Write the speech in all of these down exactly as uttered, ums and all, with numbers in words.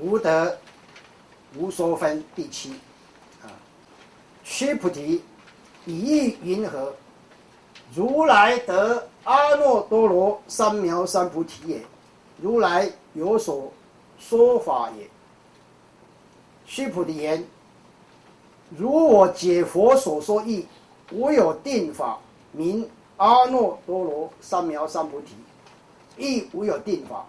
无德无所分第七啊，须菩提，以意云何？如来得阿耨多罗三藐三菩提也。如来有所说法也。须菩提言：如我解佛所说义，无有定法，名阿耨多罗三藐三菩提，亦无有定法。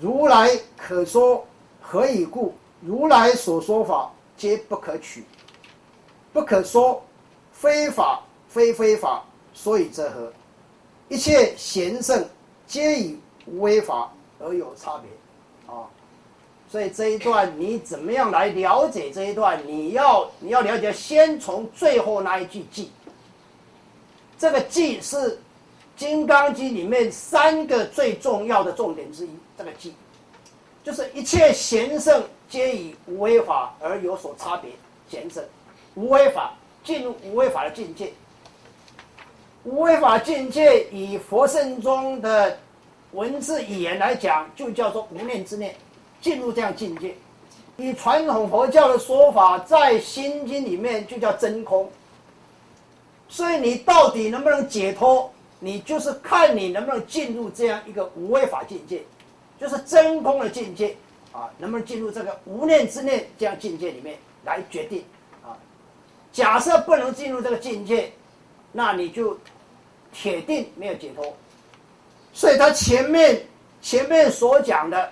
如来可说，何以故？如来所说法皆不可取，不可说，非法非非法，所以则何？一切贤圣皆以无为法而有差别，啊，所以这一段你怎么样来了解这一段？你要你要了解，先从最后那一句记，这个记是《金刚经》里面三个最重要的重点之一，这个记。就是一切贤圣皆以无为法而有所差别。贤圣，无为法进入无为法的境界。无为法境界以佛圣中的文字语言来讲，就叫做无念之念，进入这样境界。以传统佛教的说法，在《心经》里面就叫真空。所以你到底能不能解脱，你就是看你能不能进入这样一个无为法境界。就是真空的境界啊，能不能进入这个无念之念这样境界里面来决定啊？假设不能进入这个境界，那你就铁定没有解脱。所以他前面前面所讲的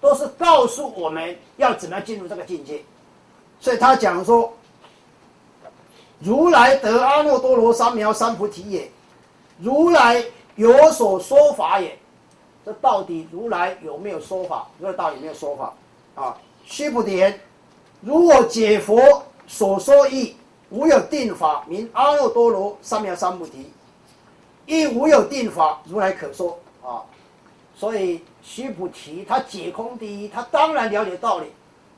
都是告诉我们要怎么样进入这个境界。所以他讲说，如来得阿耨多罗三藐三菩提也，如来有所说法也。这到底如来有没有说法？如来到底有没有说法？啊，须菩提言：如我解佛所说义，无有定法，名阿耨多罗三藐三菩提，亦无有定法，如来可说。啊，所以须菩提他解空第一，他当然了解道理，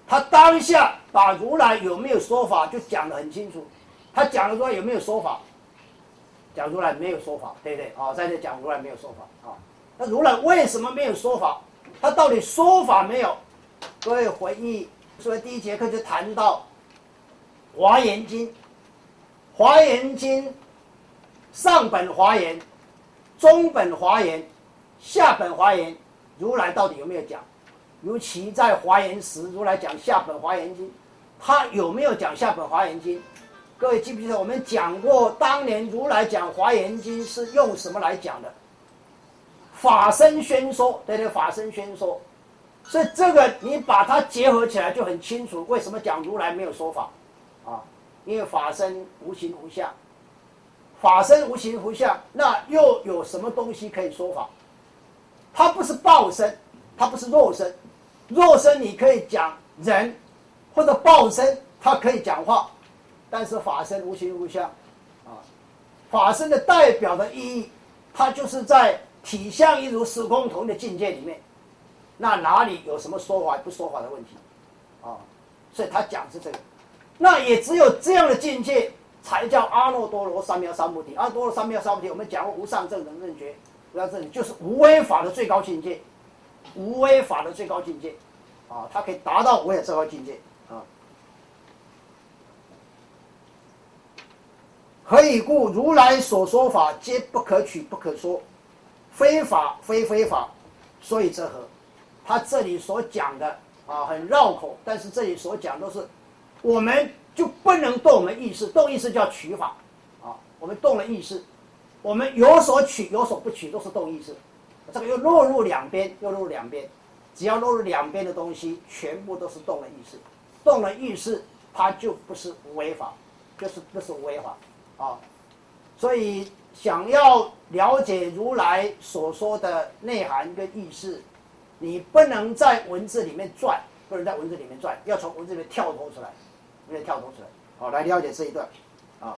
他当下把如来有没有说法就讲得很清楚。他讲了说有没有说法？讲如来没有说法，对不对？啊，在这讲如来没有说法啊。那如来为什么没有说法？他到底说法没有？各位回忆，所以第一节课就谈到《华严经》，《华严经》上本华严、中本华严、下本华严，如来到底有没有讲？尤其在华严时，如来讲下本华严经，他有没有讲下本华严经？各位记不记得我们讲过，当年如来讲华严经是用什么来讲的？法身宣说，对对，法身宣说，所以这个你把它结合起来就很清楚，为什么讲如来没有说法，啊，因为法身无形无相，法身无形无相，那又有什么东西可以说法？它不是报身，它不是肉身，肉身你可以讲人，或者报身它可以讲话，但是法身无形无相，啊，法身的代表的意义，它就是在体相一如时空同的境界里面，那哪里有什么说法不说法的问题啊？所以他讲是这个，那也只有这样的境界才叫阿耨多罗三藐三菩提。阿耨多罗三藐三菩提，我们讲过无上正等正觉，无上正就是无为法的最高境界，无为法的最高境界啊，它可以达到无为最高境界啊。何以故？如来所说法皆不可取，不可说。非法非非法，所以则何？他这里所讲的啊，很绕口，但是这里所讲都是，我们就不能动我们意识，动意识叫取法，啊，我们动了意识，我们有所取有所不取都是动意识，这个又落入两边，又落入两边，只要落入两边的东西，全部都是动了意识，动了意识，它就不是无为法，就是不是无为法，啊，所以。想要了解如来所说的内涵跟意思，你不能在文字里面转，不能在文字里面转，要从文字里面跳脱出来，要跳脱出来，好来了解这一段。